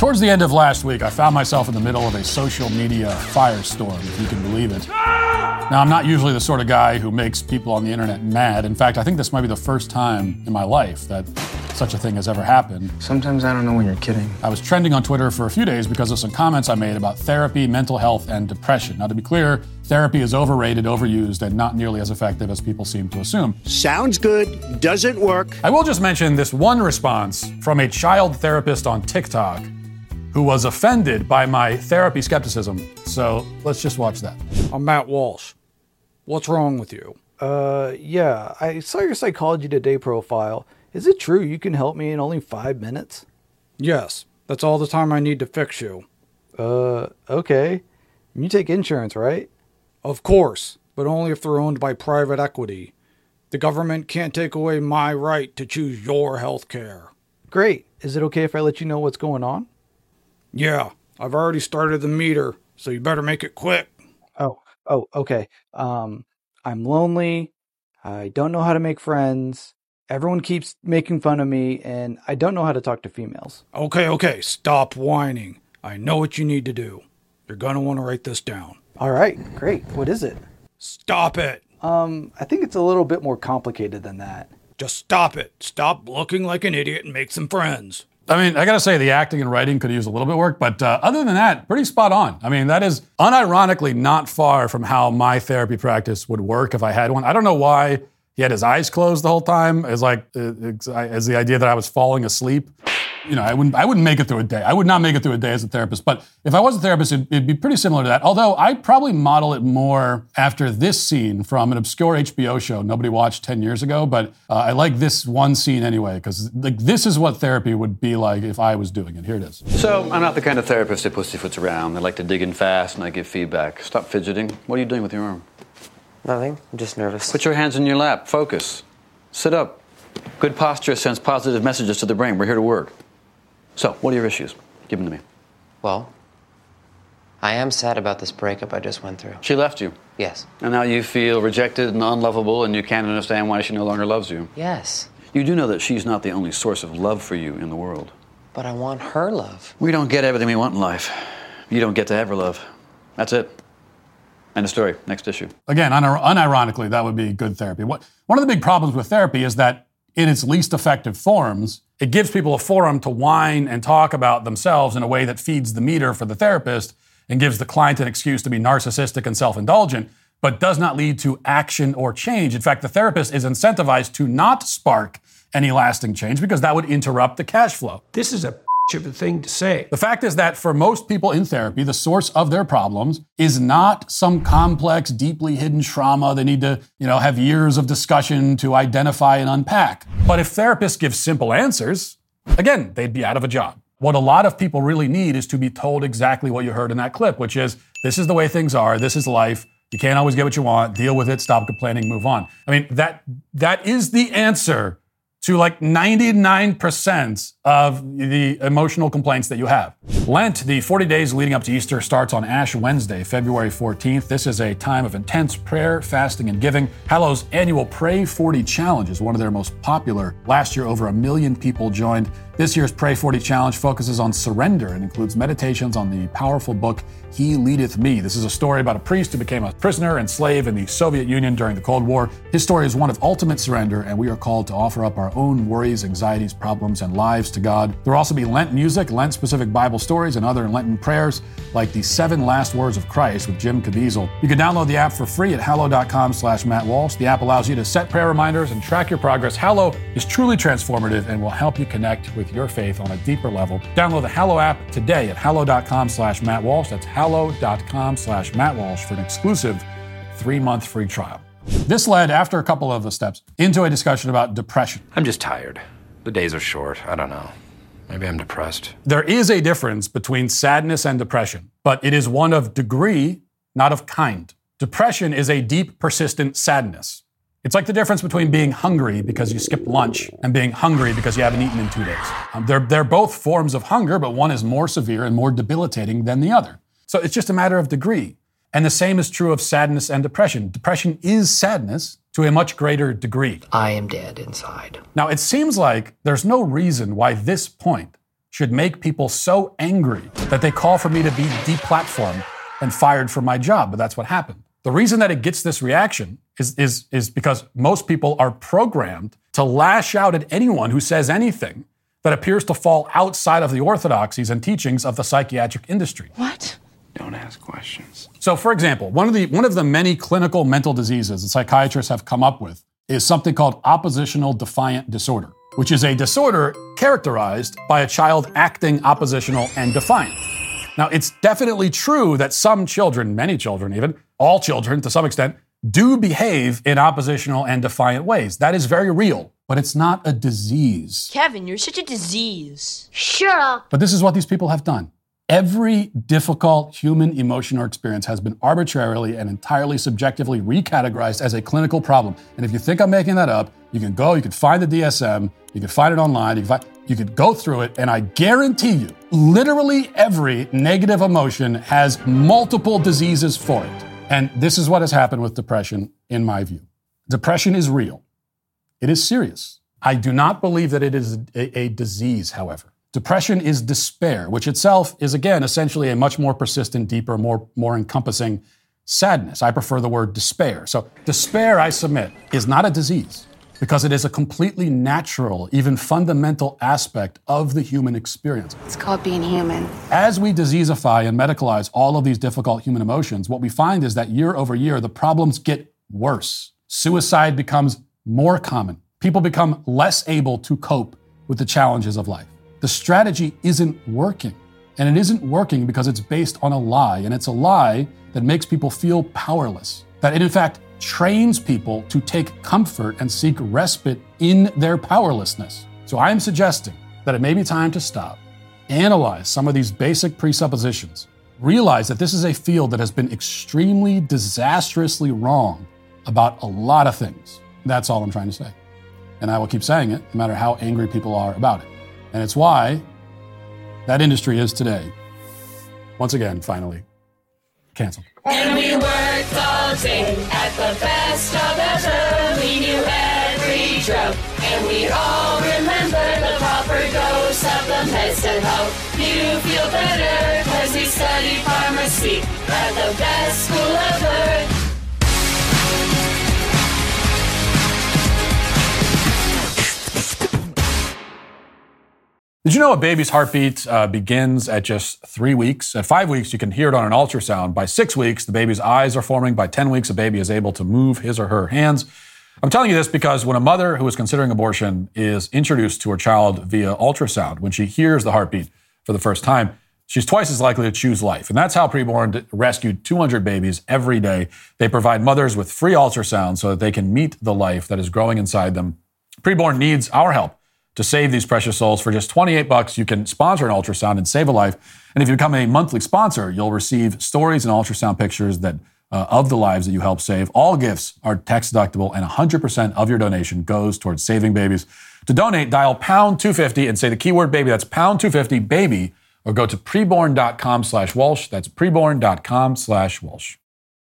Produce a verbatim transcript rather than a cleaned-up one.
Towards the end of last week, I found myself in the middle of a social media firestorm, if you can believe it. Now, I'm not usually the sort of guy who makes people on the internet mad. In fact, I think this might be the first time in my life that such a thing has ever happened. Sometimes I don't know when you're kidding. I was trending on Twitter for a few days because of some comments I made about therapy, mental health, and depression. Now, to be clear, therapy is overrated, overused, and not nearly as effective as people seem to assume. Sounds good, doesn't work. I will just mention this one response from a child therapist on TikTok who was offended by my therapy skepticism. So let's just watch that. I'm Matt Walsh. What's wrong with you? Uh, yeah, I saw your Psychology Today profile. Is it true you can help me in only five minutes? Yes, that's all the time I need to fix you. Uh, okay. You take insurance, right? Of course, but only if they're owned by private equity. The government can't take away my right to choose your health care. Great. Is it okay if I let you know what's going on? Yeah, I've already started the meter, so you better make it quick. Oh, oh, okay. Um, I'm lonely. I don't know how to make friends. Everyone keeps making fun of me, and I don't know how to talk to females. Okay, okay. Stop whining. I know what you need to do. You're going to want to write this down. All right, great. What is it? Stop it. Um, I think it's a little bit more complicated than that. Just stop it. Stop looking like an idiot and make some friends. I mean, I got to say the acting and writing could use a little bit of work, but uh, other than that, pretty spot on. I mean, that is unironically not far from how my therapy practice would work if I had one. I don't know why he had his eyes closed the whole time. It's like, as the idea that I was falling asleep. You know, I wouldn't I wouldn't make it through a day. I would not make it through a day as a therapist. But if I was a therapist, it'd, it'd be pretty similar to that. Although I'd probably model it more after this scene from an obscure H B O show nobody watched ten years ago. But uh, I like this one scene anyway, because like this is what therapy would be like if I was doing it. Here it is. So I'm not the kind of therapist that pussyfoots around. I like to dig in fast and I give feedback. Stop fidgeting. What are you doing with your arm? Nothing. I'm just nervous. Put your hands in your lap. Focus. Sit up. Good posture sends positive messages to the brain. We're here to work. So, what are your issues? Give them to me. Well, I am sad about this breakup I just went through. She left you? Yes. And now you feel rejected and unlovable, and you can't understand why she no longer loves you? Yes. You do know that she's not the only source of love for you in the world. But I want her love. We don't get everything we want in life. You don't get to have her love. That's it. End of story. Next issue. Again, un- unironically, that would be good therapy. What, one of the big problems with therapy is that in its least effective forms, it gives people a forum to whine and talk about themselves in a way that feeds the meter for the therapist and gives the client an excuse to be narcissistic and self-indulgent, but does not lead to action or change. In fact, the therapist is incentivized to not spark any lasting change because that would interrupt the cash flow. This is a of a thing to say. The fact is that for most people in therapy, the source of their problems is not some complex, deeply hidden trauma they need to, you know, have years of discussion to identify and unpack. But if therapists give simple answers, again, they'd be out of a job. What a lot of people really need is to be told exactly what you heard in that clip, which is, this is the way things are, this is life, you can't always get what you want, deal with it, stop complaining, move on. I mean, that that is the answer to like ninety-nine percent of the emotional complaints that you have. Lent, the forty days leading up to Easter, starts on Ash Wednesday, February fourteenth. This is a time of intense prayer, fasting, and giving. Hallow's annual Pray forty Challenge is one of their most popular. Last year, over a million people joined. This year's Pray forty Challenge focuses on surrender and includes meditations on the powerful book, He Leadeth Me. This is a story about a priest who became a prisoner and slave in the Soviet Union during the Cold War. His story is one of ultimate surrender, and we are called to offer up our own worries, anxieties, problems, and lives to God. There will also be Lent music, Lent-specific Bible stories, and other Lenten prayers like the Seven Last Words of Christ with Jim Caviezel. You can download the app for free at hallow.com slash Matt Walsh. The app allows you to set prayer reminders and track your progress. Hallow is truly transformative and will help you connect with your faith on a deeper level. Download the Hallow app today at hallow.com slash Matt Walsh. That's hallow.com slash Matt Walsh for an exclusive three-month free trial. This led, after a couple of the steps, into a discussion about depression. I'm just tired. The days are short. I don't know. Maybe I'm depressed. There is a difference between sadness and depression, but it is one of degree, not of kind. Depression is a deep, persistent sadness. It's like the difference between being hungry because you skipped lunch and being hungry because you haven't eaten in two days. Um, they're, they're both forms of hunger, but one is more severe and more debilitating than the other. So it's just a matter of degree. And the same is true of sadness and depression. Depression is sadness to a much greater degree. I am dead inside. Now, it seems like there's no reason why this point should make people so angry that they call for me to be deplatformed and fired from my job. But that's what happened. The reason that it gets this reaction is, is, is because most people are programmed to lash out at anyone who says anything that appears to fall outside of the orthodoxies and teachings of the psychiatric industry. What? Don't ask questions. So, for example, one of the one of the many clinical mental diseases that psychiatrists have come up with is something called oppositional defiant disorder, which is a disorder characterized by a child acting oppositional and defiant. Now, it's definitely true that some children, many children even, all children to some extent, do behave in oppositional and defiant ways. That is very real, but it's not a disease. Kevin, you're such a disease. Sure. But this is what these people have done. Every difficult human emotion or experience has been arbitrarily and entirely subjectively recategorized as a clinical problem. And if you think I'm making that up, you can go, you can find the D S M, you can find it online, you can, find, you can go through it, and I guarantee you, literally every negative emotion has multiple diseases for it. And this is what has happened with depression, in my view. Depression is real. It is serious. I do not believe that it is a, a disease, however. Depression is despair, which itself is, again, essentially a much more persistent, deeper, more, more encompassing sadness. I prefer the word despair. So despair, I submit, is not a disease because it is a completely natural, even fundamental aspect of the human experience. It's called being human. As we diseasify and medicalize all of these difficult human emotions, what we find is that year over year, the problems get worse. Suicide becomes more common. People become less able to cope with the challenges of life. The strategy isn't working, and it isn't working because it's based on a lie, and it's a lie that makes people feel powerless, that it in fact trains people to take comfort and seek respite in their powerlessness. So I'm suggesting that it may be time to stop, analyze some of these basic presuppositions, realize that this is a field that has been extremely disastrously wrong about a lot of things. That's all I'm trying to say. And I will keep saying it no matter how angry people are about it. And it's why that industry is today, once again, finally, canceled. And we worked all day at the best of ever. We knew every drug, and we all remember the proper dose of the medicine. How you feel better, because we studied pharmacy at the best school ever. Did you know a baby's heartbeat uh, begins at just three weeks? At five weeks, you can hear it on an ultrasound. By six weeks, the baby's eyes are forming. By ten weeks, a baby is able to move his or her hands. I'm telling you this because when a mother who is considering abortion is introduced to her child via ultrasound, when she hears the heartbeat for the first time, she's twice as likely to choose life. And that's how Preborn rescued two hundred babies every day. They provide mothers with free ultrasound so that they can meet the life that is growing inside them. Preborn needs our help to save these precious souls. For just twenty-eight bucks, you can sponsor an ultrasound and save a life. And if you become a monthly sponsor, you'll receive stories and ultrasound pictures that uh, of the lives that you help save. All gifts are tax deductible, and one hundred percent of your donation goes towards saving babies. To donate, dial pound two fifty and say the keyword baby. That's pound two fifty baby, or go to preborn dot com slash Walsh. That's preborn dot com slash Walsh.